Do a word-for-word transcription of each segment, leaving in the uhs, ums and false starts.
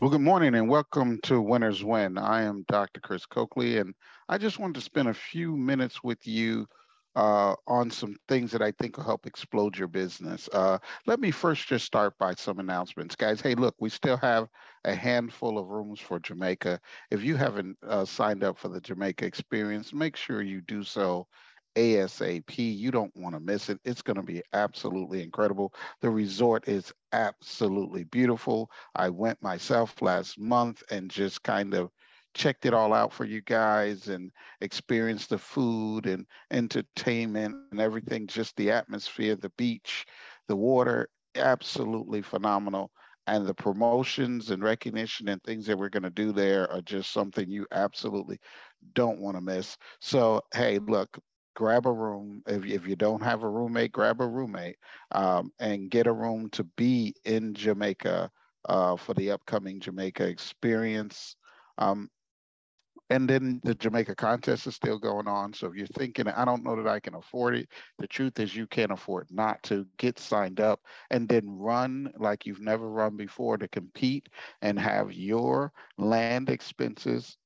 Well, good morning and welcome to Winner's Win. I am Doctor Chris Coakley, and I just wanted to spend a few minutes with you uh, on some things that I think will help explode your business. Uh, let me first just start by some announcements. Guys, hey, look, we still have a handful of rooms for Jamaica. If you haven't uh, signed up for the Jamaica experience, make sure you do so ASAP. You don't want to miss it. It's going to be absolutely incredible. The resort is absolutely beautiful. I went myself last month and just kind of checked it all out for you guys and experienced the food and entertainment and everything, just the atmosphere, the beach, the water, absolutely phenomenal. And the promotions and recognition and things that we're going to do there are just something you absolutely don't want to miss. So, hey, look, grab a room. If, if you don't have a roommate, grab a roommate um, and get a room to be in Jamaica uh, for the upcoming Jamaica experience. Um, and then the Jamaica contest is still going on. So if you're thinking, I don't know that I can afford it, the truth is you can't afford not to. Get signed up and then run like you've never run before to compete and have your land expenses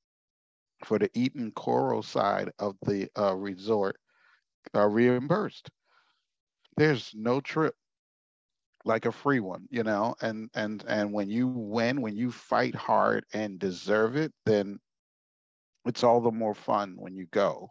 for the Eaton Coral side of the uh, resort are reimbursed. There's no trip like a free one, you know, and and and when you win, when you fight hard and deserve it, then it's all the more fun when you go.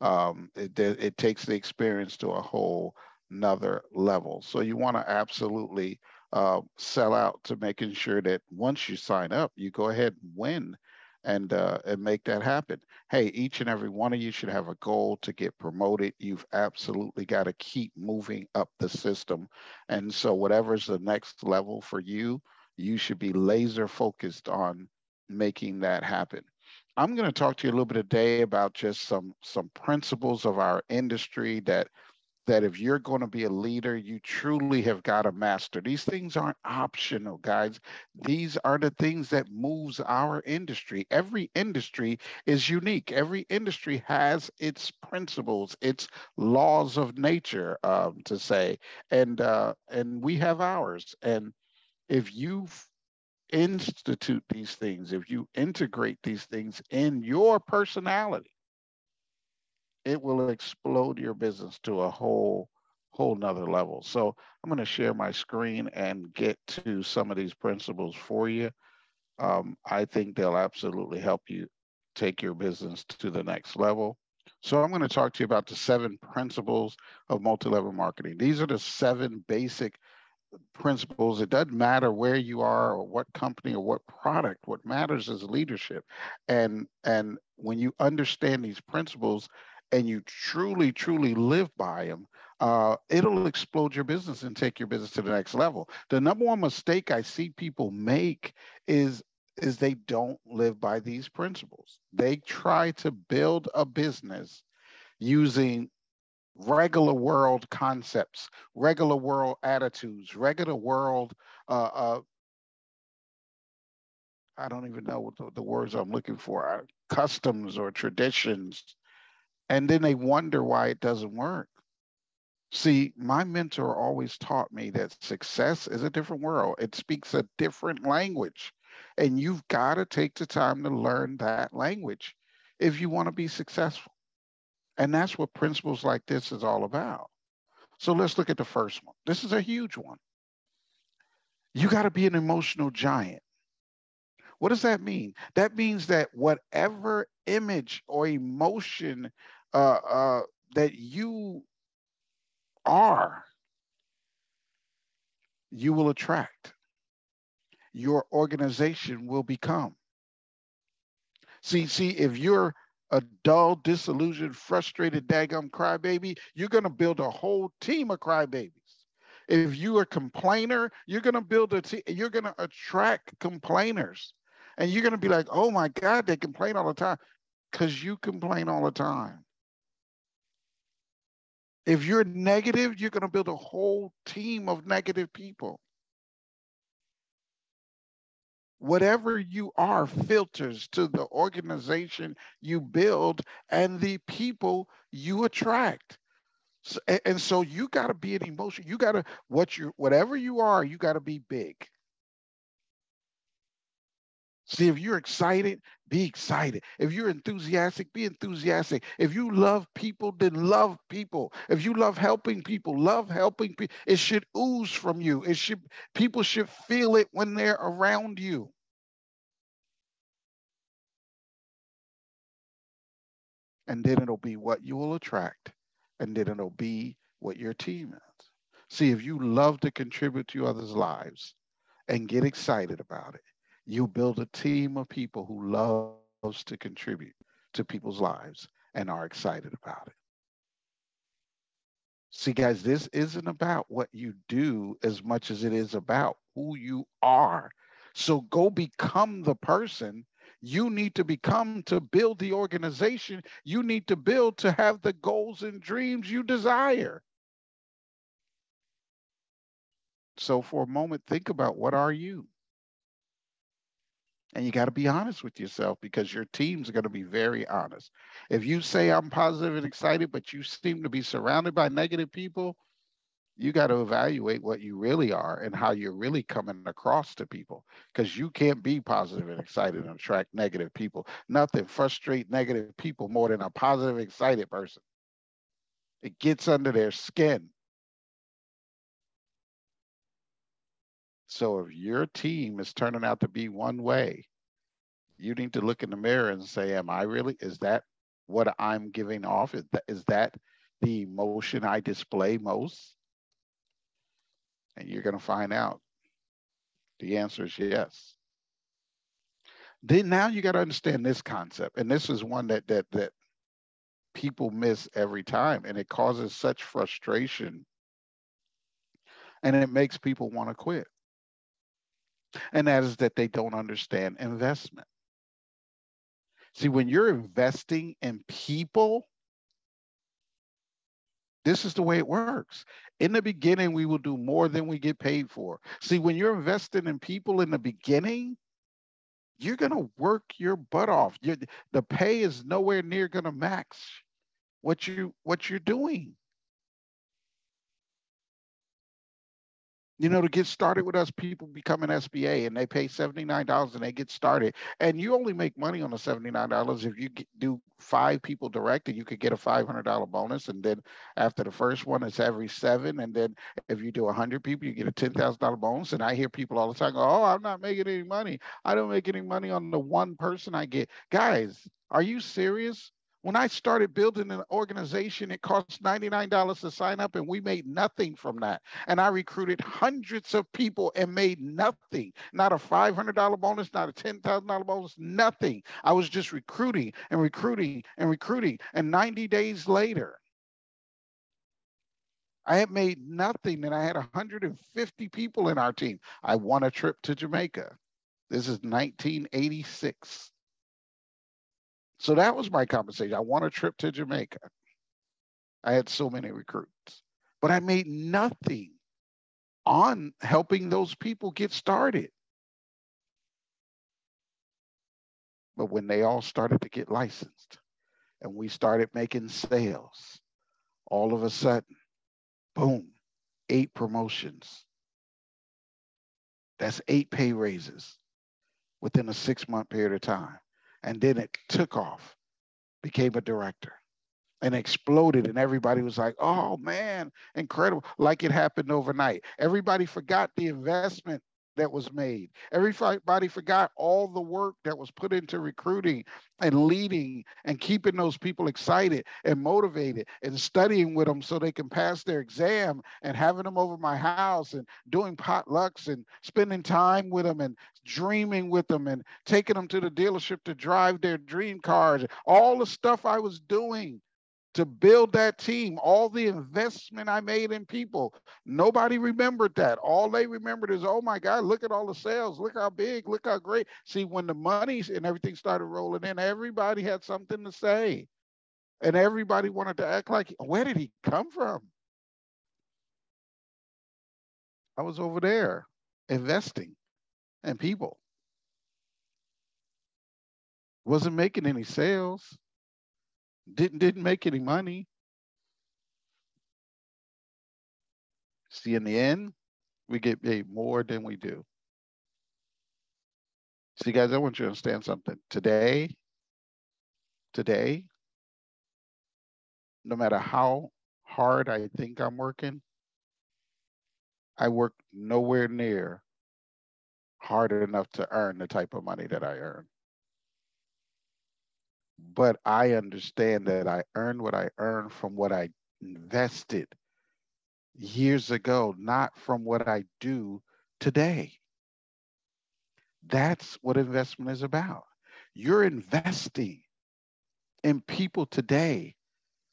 Um, it, it takes the experience to a whole nother level. So you want to absolutely uh, sell out to making sure that once you sign up, you go ahead and win and uh, and make that happen. Hey, each and every one of you should have a goal to get promoted. You've absolutely got to keep moving up the system. And so whatever's the next level for you, you should be laser focused on making that happen. I'm going to talk to you a little bit today about just some, some principles of our industry that that if you're going to be a leader, you truly have got to master. These things aren't optional, guys. These are the things that moves our industry. Every industry is unique. Every industry has its principles, its laws of nature, um, to say, and uh, and we have ours. And if you institute these things, if you integrate these things in your personality, it will explode your business to a whole, whole nother level. So I'm going to share my screen and get to some of these principles for you. Um, I think they'll absolutely help you take your business to the next level. So I'm going to talk to you about the seven principles of multilevel marketing. These are the seven basic principles. It doesn't matter where you are or what company or what product. What matters is leadership. And, and when you understand these principles, and you truly, truly live by them, uh, it'll explode your business and take your business to the next level. The number one mistake I see people make is, is they don't live by these principles. They try to build a business using regular world concepts, regular world attitudes, regular world, uh, uh, I don't even know what the, the words I'm looking for, are, customs or traditions. And then they wonder why it doesn't work. See, my mentor always taught me that success is a different world. It speaks a different language. And you've got to take the time to learn that language if you want to be successful. And that's what principles like this is all about. So let's look at the first one. This is a huge one. You got to be an emotional giant. What does that mean? That means that whatever image or emotion Uh, uh, that you are, you will attract. Your organization will become. See, see, if you're a dull, disillusioned, frustrated, daggum crybaby, you're going to build a whole team of crybabies. If you're a complainer, you're going to build a team. You're going to attract complainers, and you're going to be like, "Oh my God, they complain all the time," because you complain all the time. If you're negative, you're going to build a whole team of negative people. Whatever you are filters to the organization you build and the people you attract. So, and so you got to be an emotion. You got to, what you, whatever you are, you got to be big. See, if you're excited, be excited. If you're enthusiastic, be enthusiastic. If you love people, then love people. If you love helping people, love helping people. It should ooze from you. It should, people should feel it when they're around you. And then it'll be what you will attract. And then it'll be what your team is. See, if you love to contribute to others' lives and get excited about it, you build a team of people who loves to contribute to people's lives and are excited about it. See, guys, this isn't about what you do as much as it is about who you are. So go become the person you need to become to build the organization you need to build to have the goals and dreams you desire. So for a moment, think about what are you? And you got to be honest with yourself, because your team's going to be very honest. If you say I'm positive and excited, but you seem to be surrounded by negative people, you got to evaluate what you really are and how you're really coming across to people, because you can't be positive and excited and attract negative people. Nothing frustrates negative people more than a positive, excited person. It gets under their skin. So if your team is turning out to be one way, you need to look in the mirror and say, am I really, is that what I'm giving off? Is that, is that the emotion I display most? And you're going to find out the answer is yes. Then now you got to understand this concept. And this is one that, that, that people miss every time. And it causes such frustration. And it makes people want to quit. And that is that they don't understand investment. See, when you're investing in people, this is the way it works. In the beginning, we will do more than we get paid for. See, when you're investing in people in the beginning, you're going to work your butt off. You're, the pay is nowhere near going to max what you, what you're doing. You know, to get started with us, people become an S B A and they pay seventy-nine dollars and they get started. And you only make money on the seventy-nine dollars if you get, do five people direct, and you could get a five hundred dollar bonus. And then after the first one, it's every seven. And then if you do one hundred people, you get a ten thousand dollar bonus. And I hear people all the time go, oh, I'm not making any money. I don't make any money on the one person I get. Guys, are you serious? When I started building an organization, it cost ninety-nine dollars to sign up, and we made nothing from that. And I recruited hundreds of people and made nothing. Not a five hundred dollar bonus, not a ten thousand dollar bonus, nothing. I was just recruiting and recruiting and recruiting. And ninety days later, I had made nothing, and I had one hundred fifty people in our team. I won a trip to Jamaica. This is nineteen eighty-six. So that was my compensation. I won a trip to Jamaica. I had so many recruits, but I made nothing on helping those people get started. But when they all started to get licensed and we started making sales, all of a sudden, boom, eight promotions. That's eight pay raises within a six-month period of time. And then it took off, became a director, and exploded. And everybody was like, oh, man, incredible. Like it happened overnight. Everybody forgot the investment that was made. Everybody forgot all the work that was put into recruiting and leading and keeping those people excited and motivated and studying with them so they can pass their exam and having them over my house and doing potlucks and spending time with them and dreaming with them and taking them to the dealership to drive their dream cars. All the stuff I was doing to build that team, all the investment I made in people. Nobody remembered that. All they remembered is, oh my God, look at all the sales. Look how big, look how great. See, when the money and everything started rolling in, everybody had something to say. And everybody wanted to act like, where did he come from? I was over there investing in people. Wasn't making any sales. Didn't didn't make any money. See, in the end, we get paid more than we do. See, guys, I want you to understand something. Today, today, no matter how hard I think I'm working, I work nowhere near hard enough to earn the type of money that I earn. But I understand that I earn what I earn from what I invested years ago, not from what I do today. That's what investment is about. You're investing in people today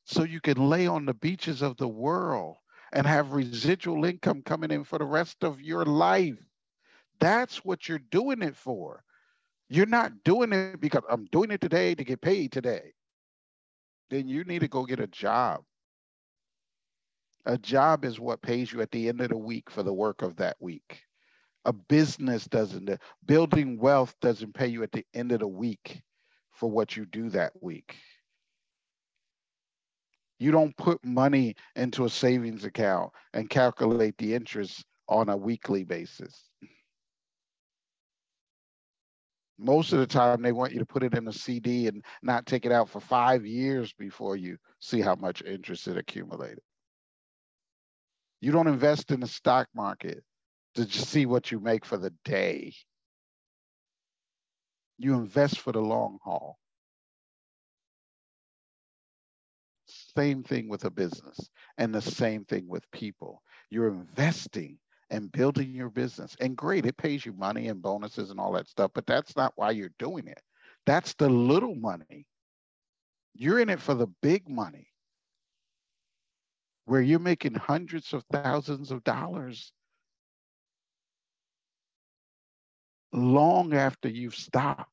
so you can lay on the beaches of the world and have residual income coming in for the rest of your life. That's what you're doing it for. You're not doing it because I'm doing it today to get paid today. Then you need to go get a job. A job is what pays you at the end of the week for the work of that week. A business doesn't. Building wealth doesn't pay you at the end of the week for what you do that week. You don't put money into a savings account and calculate the interest on a weekly basis. Most of the time, they want you to put it in a C D and not take it out for five years before you see how much interest it accumulated. You don't invest in the stock market to just see what you make for the day. You invest for the long haul. Same thing with a business and the same thing with people. You're investing and building your business. And great, it pays you money and bonuses and all that stuff, but that's not why you're doing it. That's the little money. You're in it for the big money, where you're making hundreds of thousands of dollars long after you've stopped.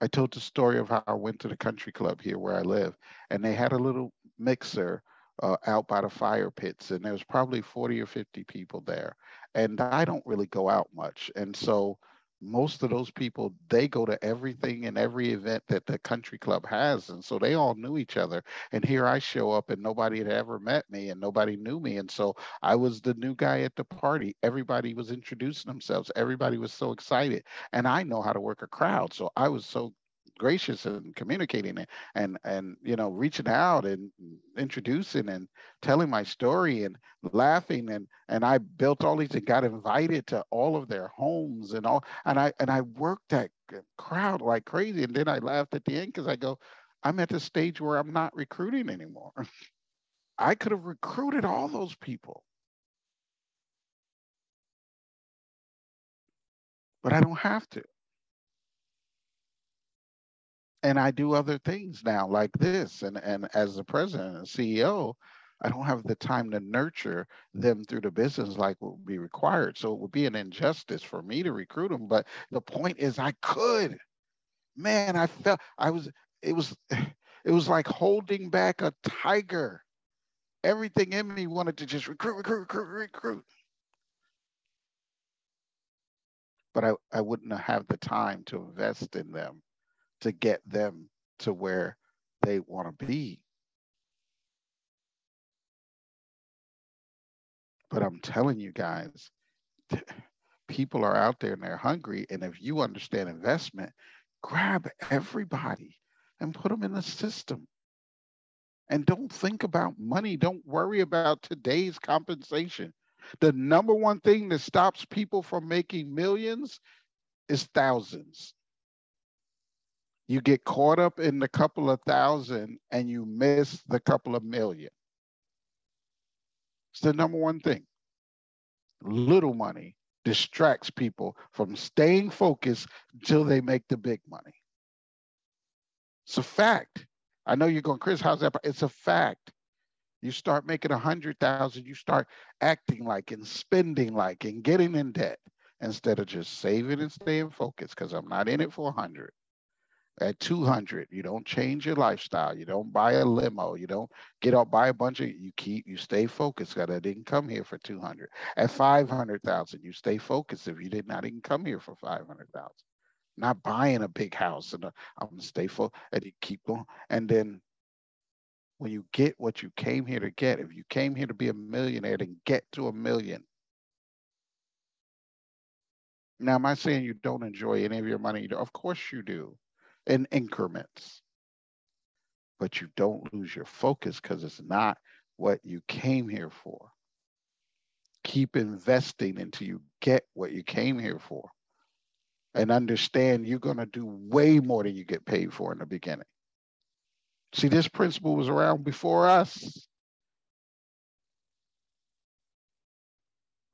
I told the story of how I went to the country club here where I live, and they had a little mixer uh, out by the fire pits, and there was probably forty or fifty people there. And I don't really go out much. And so most of those people, they go to everything and every event that the country club has. And so they all knew each other. And here I show up and nobody had ever met me and nobody knew me. And so I was the new guy at the party. Everybody was introducing themselves. Everybody was so excited. And I know how to work a crowd. So I was so gracious in communicating and, and, and you know, reaching out and introducing and telling my story and laughing. And, and I built all these and got invited to all of their homes and all. And I, and I worked that crowd like crazy. And then I laughed at the end because I go, I'm at the stage where I'm not recruiting anymore. I could have recruited all those people, but I don't have to. And I do other things now like this. And, and as the president and C E O, I don't have the time to nurture them through the business like would be required. So it would be an injustice for me to recruit them. But the point is I could, man, I felt I was, it was, it was like holding back a tiger. Everything in me wanted to just recruit, recruit, recruit, recruit. But I, I wouldn't have the time to invest in them, to get them to where they want to be. But I'm telling you guys, people are out there and they're hungry. And if you understand investment, grab everybody and put them in the system. And don't think about money. Don't worry about today's compensation. The number one thing that stops people from making millions is thousands. You get caught up in the couple of thousand and you miss the couple of million. It's the number one thing. Little money distracts people from staying focused until they make the big money. It's a fact. I know you're going, Chris, how's that? It's a fact. You start making one hundred thousand, you start acting like and spending like and getting in debt instead of just saving and staying focused, because I'm not in it for one hundred. At two hundred, you don't change your lifestyle. You don't buy a limo. You don't get out, buy a bunch of, you keep, you stay focused. God, I didn't come here for two hundred. At five hundred thousand, you stay focused. If you did not even come here for five hundred thousand, not buying a big house, and a, I'm going to stay focused and you keep going. And then when you get what you came here to get. If you came here to be a millionaire, then get to a million. Now, am I saying you don't enjoy any of your money? Of course you do, in increments. But you don't lose your focus because it's not what you came here for. Keep investing until you get what you came here for. And understand you're going to do way more than you get paid for in the beginning. See, this principle was around before us.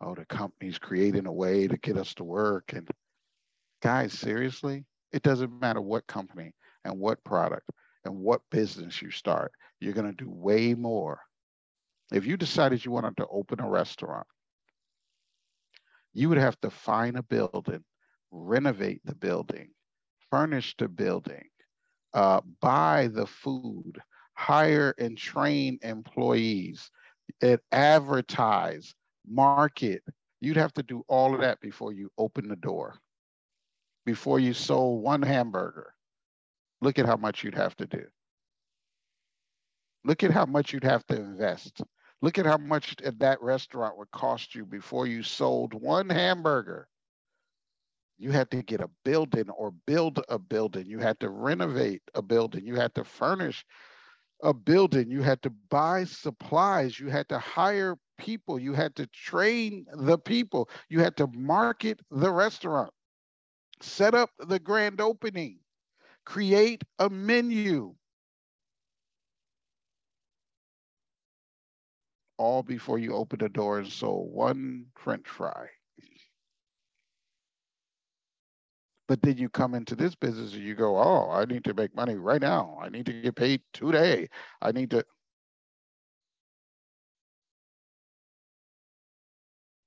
Oh, the company's creating a way to get us to work. And guys, seriously, it doesn't matter what company and what product and what business you start, you're going to do way more. If you decided you wanted to open a restaurant, you would have to find a building, renovate the building, furnish the building, uh, buy the food, hire and train employees, and advertise, market. You'd have to do all of that before you open the door, before you sold one hamburger. Look at how much you'd have to do. Look at how much you'd have to invest. Look at how much that restaurant would cost you before you sold one hamburger. You had to get a building or build a building. You had to renovate a building. You had to furnish a building. You had to buy supplies. You had to hire people. You had to train the people. You had to market the restaurant. Set up the grand opening. Create a menu. All before you open the door and sold one French fry. But then you come into this business and you go, oh, I need to make money right now. I need to get paid today. I need to.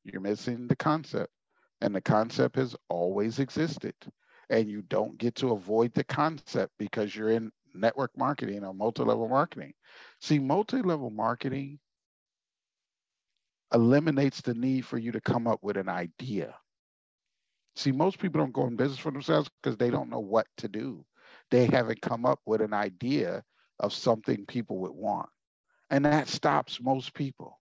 You're missing the concept. And the concept has always existed. And you don't get to avoid the concept because you're in network marketing or multi-level marketing. See, multi-level marketing eliminates the need for you to come up with an idea. See, most people don't go in business for themselves because they don't know what to do. They haven't come up with an idea of something people would want. And that stops most people.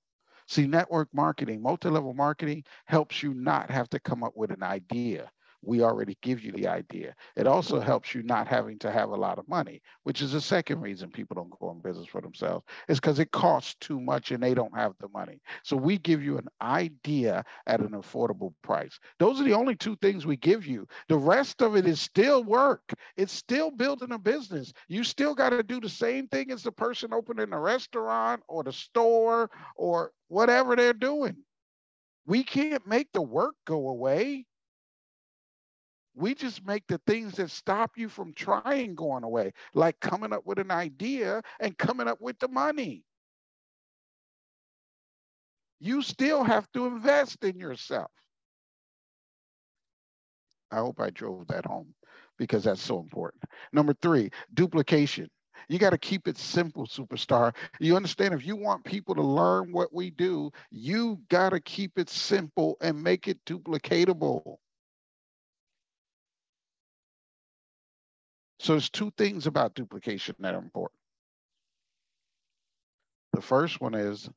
See, network marketing, multi-level marketing helps you not have to come up with an idea. We already give you the idea. It also helps you not having to have a lot of money, which is the second reason people don't go in business for themselves, is because it costs too much and they don't have the money. So we give you an idea at an affordable price. Those are the only two things we give you. The rest of it is still work. It's still building a business. You still got to do the same thing as the person opening a restaurant or the store or whatever they're doing. We can't make the work go away. We just make the things that stop you from trying going away, like coming up with an idea and coming up with the money. You still have to invest in yourself. I hope I drove that home because that's so important. Number three, duplication. You got to keep it simple, superstar. You understand, if you want people to learn what we do, you got to keep it simple and make it duplicatable. So there's two things about duplication that are important. The first one is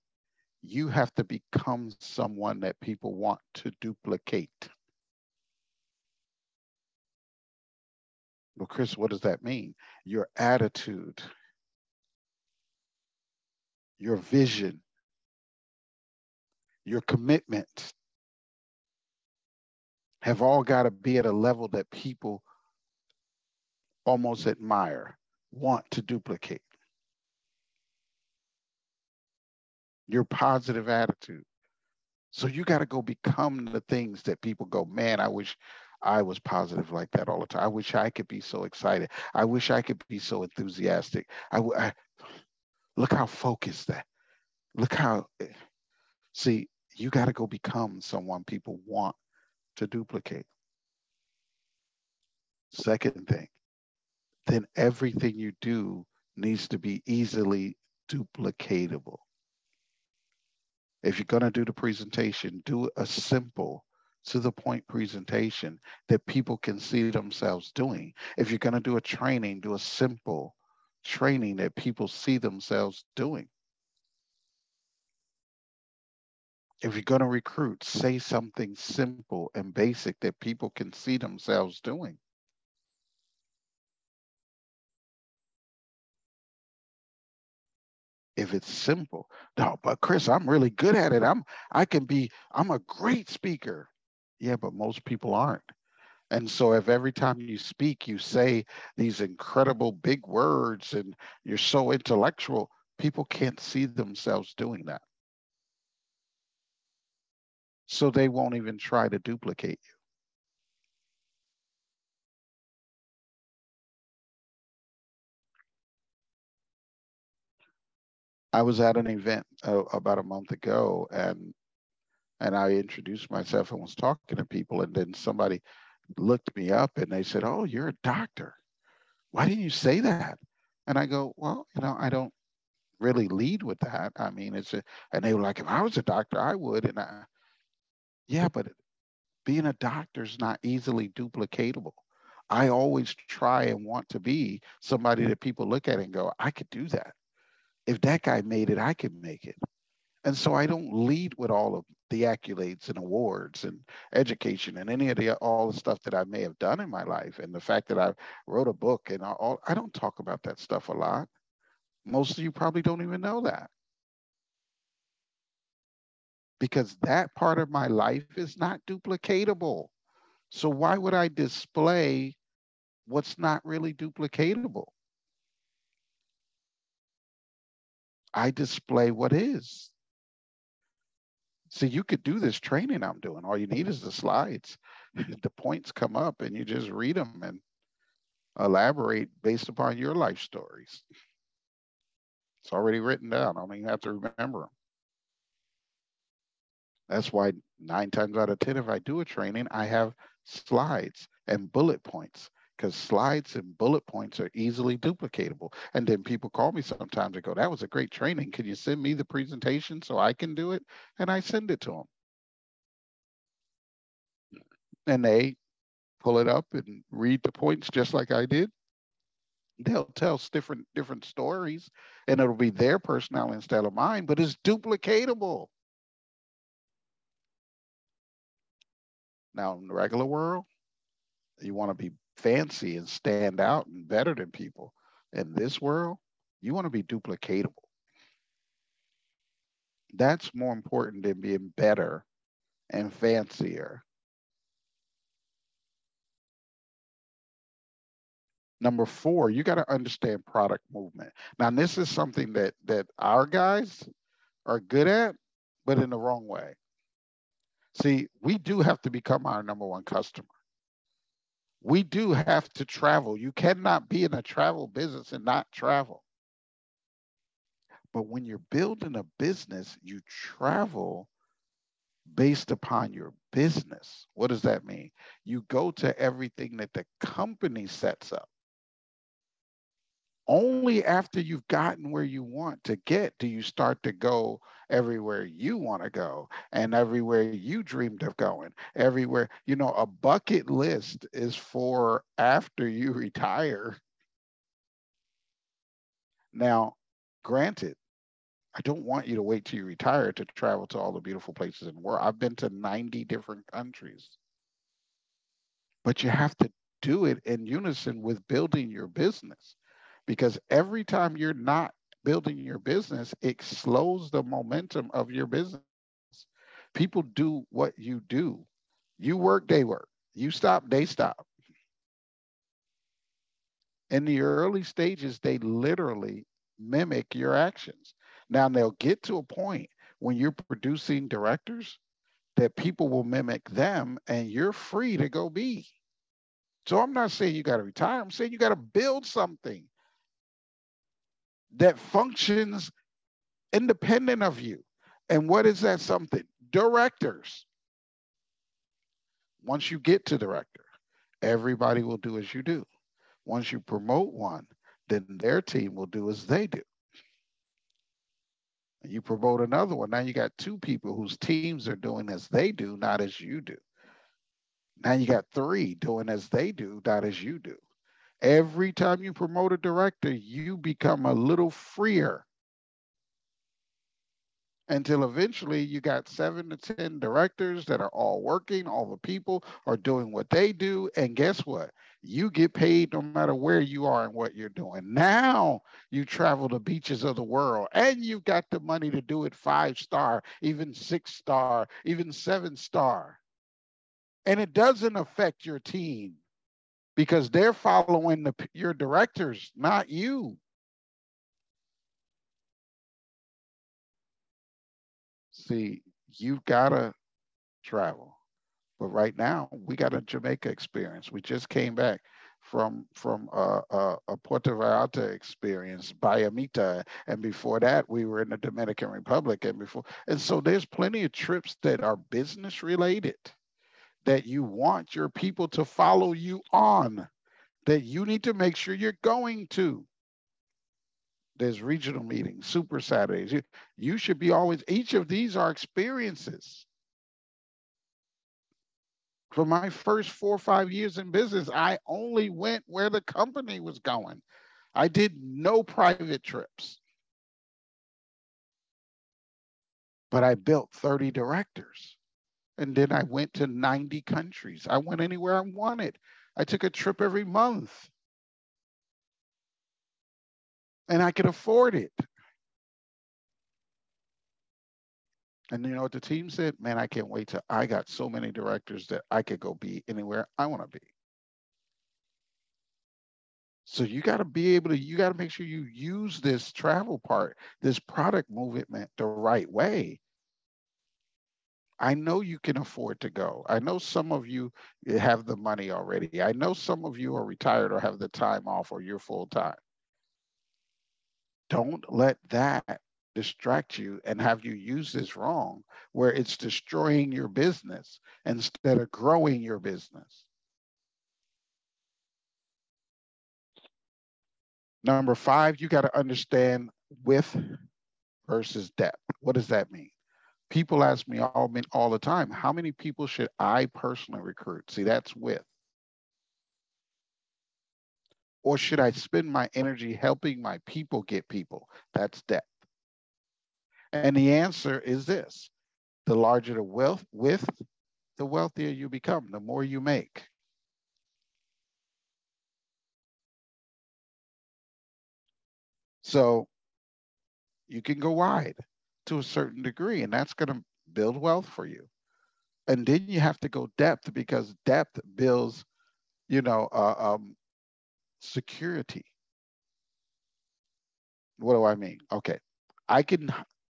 you have to become someone that people want to duplicate. Well, Chris, what does that mean? Your attitude, your vision, your commitment have all got to be at a level that people almost admire, want to duplicate. Your positive attitude. So you got to go become the things that people go, man, I wish I was positive like that all the time. I wish I could be so excited. I wish I could be so enthusiastic. I, I look how focused that. Look how, see, you got to go become someone people want to duplicate. Second thing, then everything you do needs to be easily duplicatable. If you're going to do the presentation, do a simple, to the point presentation that people can see themselves doing. If you're going to do a training, do a simple, training that people see themselves doing. If you're going to recruit, say something simple and basic that people can see themselves doing. If it's simple, no, but Chris, I'm really good at it. I'm, I can be, I'm a great speaker. Yeah, but most people aren't. And so if every time you speak, you say these incredible big words and you're so intellectual, people can't see themselves doing that. So they won't even try to duplicate you. I was at an event uh, about a month ago, and and I introduced myself and was talking to people, and then somebody looked me up and they said, "Oh, you're a doctor. Why didn't you say that?" And I go, "Well, you know, I don't really lead with that. I mean, it's a," and they were like, "If I was a doctor, I would." And I, yeah, but being a doctor is not easily duplicatable. I always try and want to be somebody that people look at and go, "I could do that. If that guy made it, I can make it." And so I don't lead with all of the accolades and awards and education and any of the all the stuff that I may have done in my life. And the fact that I wrote a book and all, I don't talk about that stuff a lot. Most of you probably don't even know that. Because that part of my life is not duplicatable. So why would I display what's not really duplicatable? I display what is. So you could do this training I'm doing. All you need is the slides. The points come up and you just read them and elaborate based upon your life stories. It's already written down. I don't even have to remember them. That's why nine times out of ten, if I do a training, I have slides and bullet points. Because slides and bullet points are easily duplicatable. And then people call me sometimes and go, "That was a great training. Can you send me the presentation so I can do it?" And I send it to them. And they pull it up and read the points just like I did. They'll tell different, different stories and it'll be their personality instead of mine, but it's duplicatable. Now in the regular world, you want to be fancy and stand out and better than people. In this world, you want to be duplicatable. That's more important than being better and fancier. Number four, you got to understand product movement. Now, this is something that, that our guys are good at, but in the wrong way. See, we do have to become our number one customer. We do have to travel. You cannot be in a travel business and not travel. But when you're building a business, you travel based upon your business. What does that mean? You go to everything that the company sets up. Only after you've gotten where you want to get do you start to go everywhere you want to go and everywhere you dreamed of going, everywhere. You know, a bucket list is for after you retire. Now, granted, I don't want you to wait till you retire to travel to all the beautiful places in the world. I've been to ninety different countries. But you have to do it in unison with building your business. Because every time you're not building your business, it slows the momentum of your business. People do what you do. You work, they work. You stop, they stop. In the early stages, they literally mimic your actions. Now, they'll get to a point when you're producing directors that people will mimic them and you're free to go be. So I'm not saying you got to retire. I'm saying you got to build something that functions independent of you. And what is that something? Directors. Once you get to director, everybody will do as you do. Once you promote one, then their team will do as they do. You promote another one, now you got two people whose teams are doing as they do, not as you do. Now you got three doing as they do, not as you do. Every time you promote a director, you become a little freer until eventually you got seven to ten directors that are all working, all the people are doing what they do. And guess what? You get paid no matter where you are and what you're doing. Now you travel the beaches of the world and you've got the money to do it five star, even six star, even seven star. And it doesn't affect your team, because they're following the, your directors, not you. See, you've got to travel. But right now, we got a Jamaica experience. We just came back from, from a, a, a Puerto Vallarta experience, Bayamita, and before that, we were in the Dominican Republic. And, before, and so there's plenty of trips that are business related, that you want your people to follow you on, that you need to make sure you're going to. There's regional meetings, Super Saturdays. You, you should be always, each of these are experiences. For my first four or five years in business, I only went where the company was going. I did no private trips. But I built thirty directors. And then I went to ninety countries. I went anywhere I wanted. I took a trip every month. And I could afford it. And you know what the team said? Man, I can't wait till I got so many directors that I could go be anywhere I want to be. So you got to be able to, you got to make sure you use this travel part, this product movement the right way. I know you can afford to go. I know some of you have the money already. I know some of you are retired or have the time off or you're full time. Don't let that distract you and have you use this wrong, where it's destroying your business instead of growing your business. Number five, you got to understand width versus depth. What does that mean? People ask me all, all the time, how many people should I personally recruit? See, that's width. Or should I spend my energy helping my people get people? That's depth. And the answer is this. The larger the wealth, width, the wealthier you become, the more you make. So you can go wide to a certain degree, and that's going to build wealth for you. And then you have to go depth, because depth builds, you know, uh, um, security. What do I mean? Okay, I can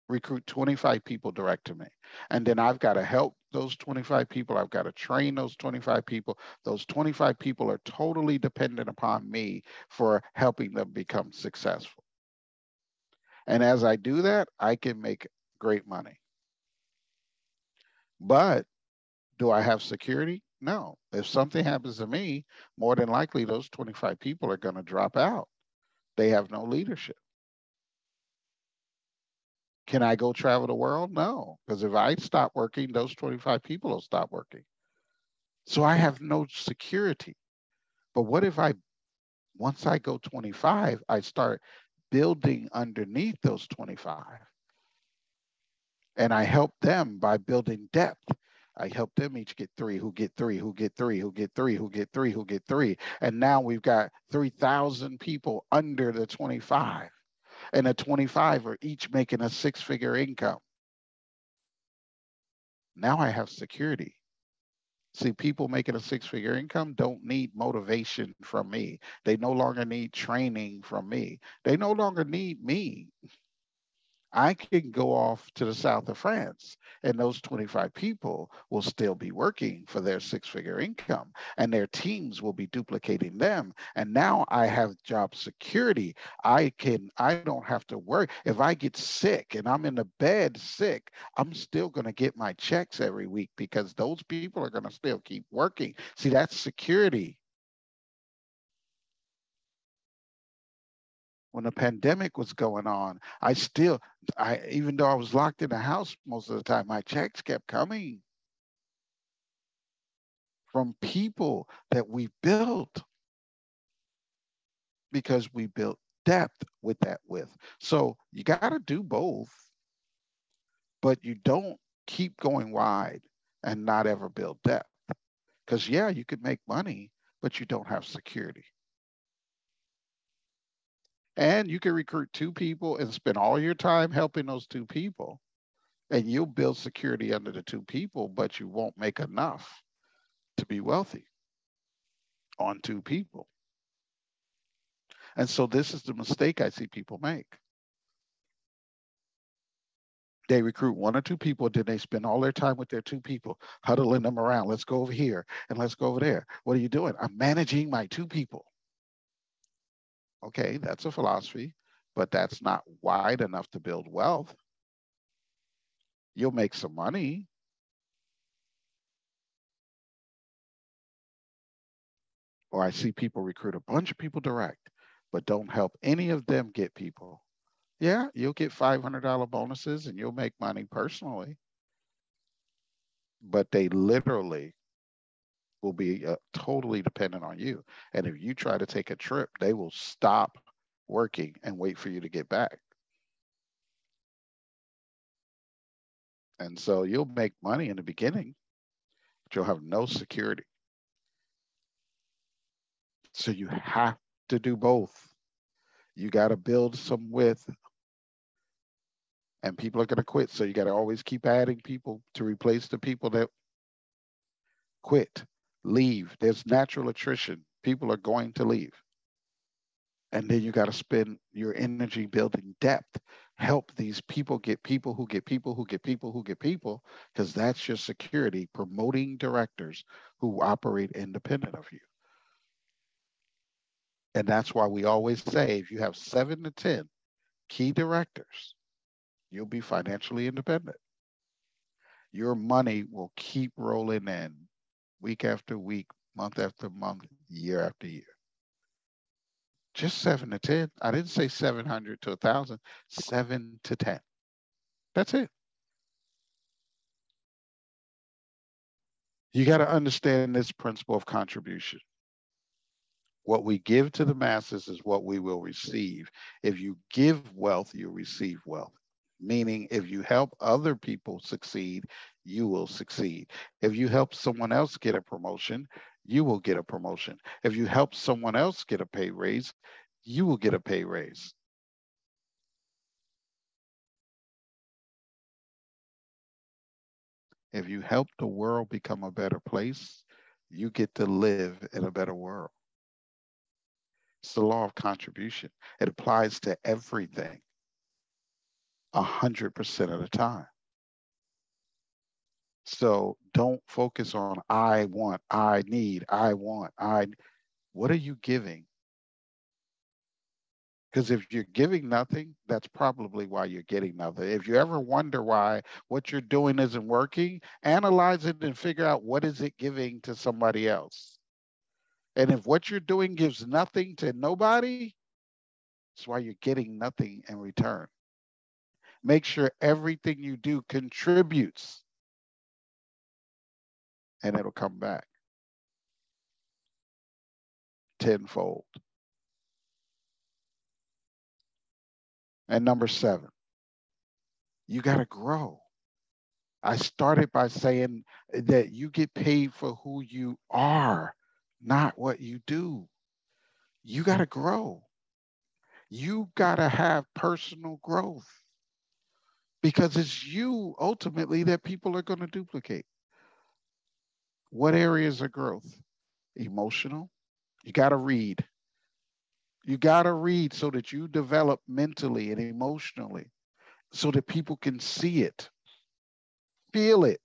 recruit twenty-five people direct to me, and then I've got to help those twenty-five people. I've got to train those twenty-five people. Those twenty-five people are totally dependent upon me for helping them become successful. And as I do that, I can make great money. But do I have security? No. If something happens to me, more than likely those twenty-five people are going to drop out. They have no leadership. Can I go travel the world? No, because if I stop working, those twenty-five people will stop working. So I have no security. But what if I, once I go twenty-five, I start building underneath those twenty-five. And I help them by building depth. I help them each get three, who get three, who get three, who get three, who get three, who get three. And now we've got three thousand people under the twenty-five. And the twenty-five are each making a six-figure income. Now I have security. See, people making a six-figure income don't need motivation from me. They no longer need training from me. They no longer need me. I can go off to the south of France, and those twenty-five people will still be working for their six-figure income, and their teams will be duplicating them. And now I have job security. I can, I don't have to worry. If I get sick and I'm in the bed sick, I'm still going to get my checks every week, because those people are going to still keep working. See, that's security. When the pandemic was going on, I still, I even though I was locked in the house most of the time, my checks kept coming from people that we built. because we built depth with that width. So you got to do both, but you don't keep going wide and not ever build depth. Because yeah, you could make money, but you don't have security. And you can recruit two people and spend all your time helping those two people, and you'll build security under the two people, but you won't make enough to be wealthy on two people. And so this is the mistake I see people make. They recruit one or two people, then they spend all their time with their two people, huddling them around. Let's go over here and let's go over there. What are you doing? I'm managing my two people. Okay, that's a philosophy, but that's not wide enough to build wealth. You'll make some money. Or I see people recruit a bunch of people direct, but don't help any of them get people. Yeah, you'll get five hundred dollar bonuses and you'll make money personally, but they literally will be uh, totally dependent on you. And if you try to take a trip, they will stop working and wait for you to get back. And so you'll make money in the beginning, but you'll have no security. So you have to do both. You got to build some width, and people are going to quit. So you got to always keep adding people to replace the people that quit, leave. There's natural attrition. People are going to leave. And then you got to spend your energy building depth. Help these people get people who get people who get people who get people, because that's your security, promoting directors who operate independent of you. And that's why we always say, if you have seven to ten key directors, you'll be financially independent. Your money will keep rolling in week after week, month after month, year after year. Just seven to ten. I didn't say seven hundred to one thousand, seven to ten. That's it. You got to understand this principle of contribution. What we give to the masses is what we will receive. If you give wealth, you receive wealth. Meaning, if you help other people succeed, you will succeed. If you help someone else get a promotion, you will get a promotion. If you help someone else get a pay raise, you will get a pay raise. If you help the world become a better place, you get to live in a better world. It's the law of contribution. It applies to everything one hundred percent of the time. So don't focus on I want, I need, I want, I. What are you giving? Because if you're giving nothing, that's probably why you're getting nothing. If you ever wonder why what you're doing isn't working, analyze it and figure out what is it giving to somebody else. And if what you're doing gives nothing to nobody, that's why you're getting nothing in return. Make sure everything you do contributes, and it'll come back tenfold. And number seven, you got to grow. I started by saying that you get paid for who you are, not what you do. You got to grow. You got to have personal growth, because it's you ultimately that people are going to duplicate. What areas of growth? Emotional. You got to read. You got to read so that you develop mentally and emotionally, so that people can see it, feel it.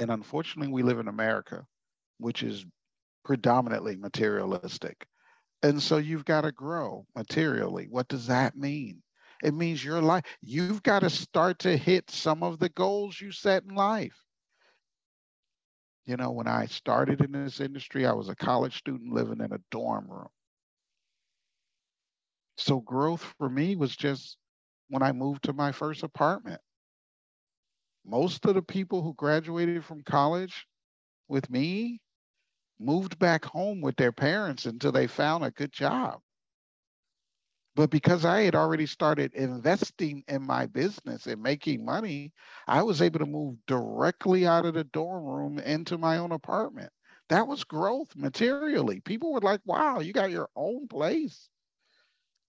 And unfortunately, we live in America, which is predominantly materialistic. And so you've got to grow materially. What does that mean? It means your life. You've got to start to hit some of the goals you set in life. You know, when I started in this industry, I was a college student living in a dorm room. So growth for me was just when I moved to my first apartment. Most of the people who graduated from college with me moved back home with their parents until they found a good job. But because I had already started investing in my business and making money, I was able to move directly out of the dorm room into my own apartment. That was growth materially. People were like, wow, you got your own place.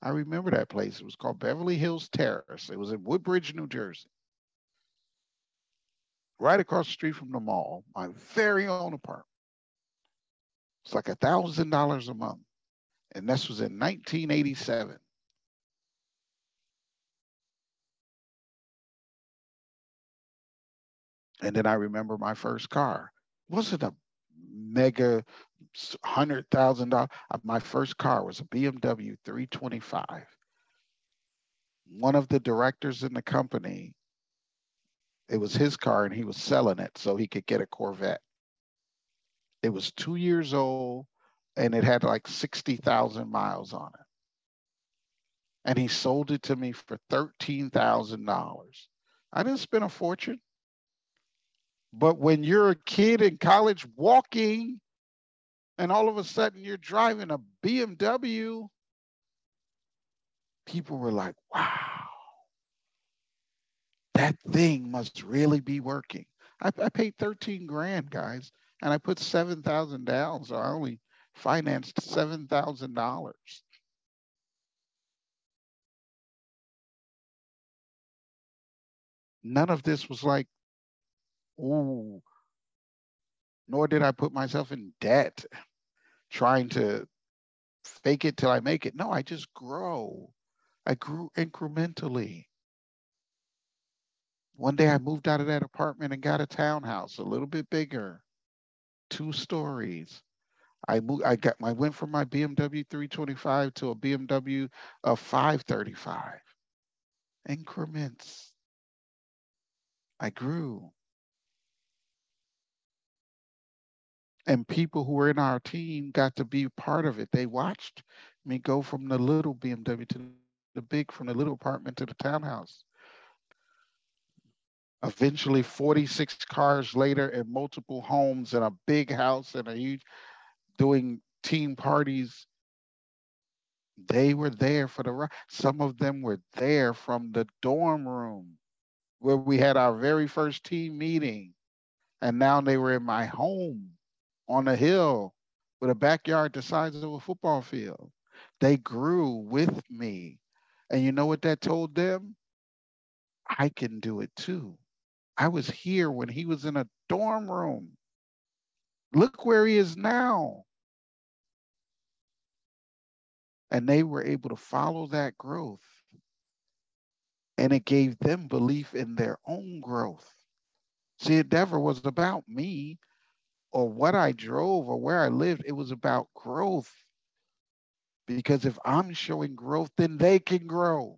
I remember that place. It was called Beverly Hills Terrace. It was in Woodbridge, New Jersey. Right across the street from the mall, my very own apartment. It's like a thousand dollars a month. And this was in nineteen eighty-seven. And then I remember my first car. It wasn't a mega one hundred thousand dollars. My first car was a B M W three twenty-five. One of the directors in the company, it was his car and he was selling it so he could get a Corvette. It was two years old and it had like sixty thousand miles on it. And he sold it to me for thirteen thousand dollars. I didn't spend a fortune. But when you're a kid in college walking and all of a sudden you're driving a B M W, people were like, wow, that thing must really be working. I, I paid thirteen grand, guys, and I put seven thousand down, so I only financed seven thousand dollars. None of this was like, ooh, nor did I put myself in debt trying to fake it till I make it. No, I just grow. I grew incrementally. One day I moved out of that apartment and got a townhouse, a little bit bigger, two stories. I moved, I got I went from my B M W three twenty-five to a B M W of five thirty-five. Increments. I grew. And people who were in our team got to be part of it. They watched me go from the little B M W to the big, from the little apartment to the townhouse. Eventually, forty-six cars later and multiple homes and a big house and a huge, doing team parties. They were there for the ride. Some of them were there from the dorm room where we had our very first team meeting. And now they were in my home on a hill with a backyard the size of a football field. They grew with me. And you know what that told them? I can do it too. I was here when he was in a dorm room. Look where he is now. And they were able to follow that growth. And it gave them belief in their own growth. See, it never was about me or what I drove or where I lived. It was about growth. Because if I'm showing growth, then they can grow.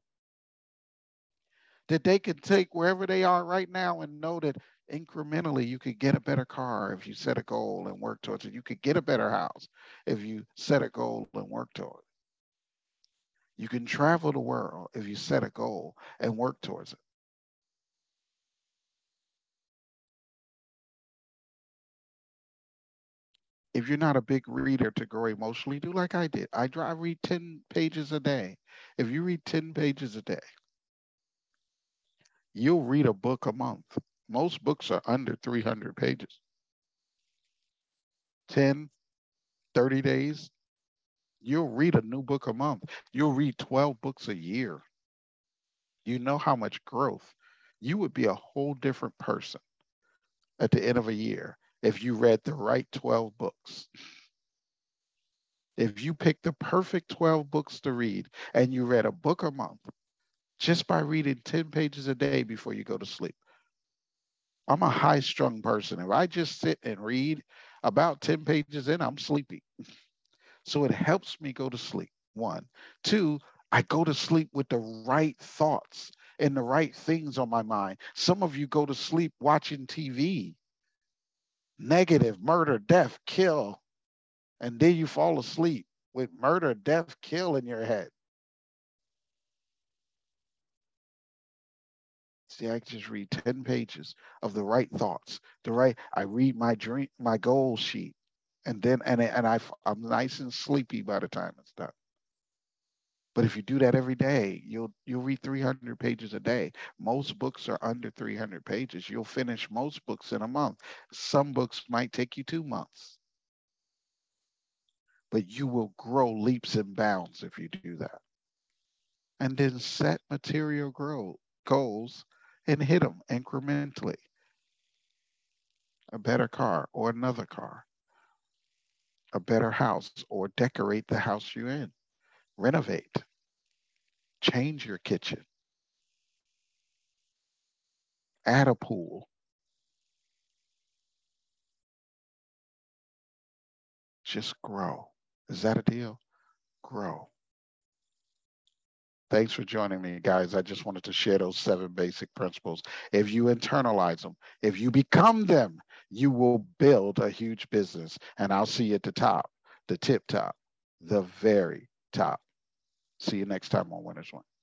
That they can take wherever they are right now and know that incrementally you could get a better car if you set a goal and work towards it. You could get a better house if you set a goal and work towards it. You can travel the world if you set a goal and work towards it. If you're not a big reader to grow emotionally, do like I did. I, I read ten pages a day. If you read ten pages a day, you'll read a book a month. Most books are under three hundred pages. ten, thirty days, you'll read a new book a month. You'll read twelve books a year. You know how much growth. You would be a whole different person at the end of a year if you read the right twelve books. If you picked the perfect twelve books to read and you read a book a month, just by reading ten pages a day before you go to sleep. I'm a high-strung person. If I just sit and read about ten pages in, I'm sleepy. So it helps me go to sleep, one. Two, I go to sleep with the right thoughts and the right things on my mind. Some of you go to sleep watching T V, negative, murder, death, kill, and then you fall asleep with murder, death, kill in your head. See, I just read ten pages of the right thoughts, the right, I read my dream, my goal sheet And then, and, and I, I'm nice and sleepy by the time it's done. But if you do that every day, you'll, you'll read three hundred pages a day. Most books are under three hundred pages. You'll finish most books in a month. Some books might take you two months. But you will grow leaps and bounds if you do that. And then set material grow, goals and hit them incrementally. A better car or another car. A better house, or decorate the house you're in, renovate, change your kitchen, add a pool, just grow. Is that a deal? Grow. Thanks for joining me, guys. I just wanted to share those seven basic principles. If you internalize them, if you become them, you will build a huge business. And I'll see you at the top, the tip top, the very top. See you next time on Winner's Win.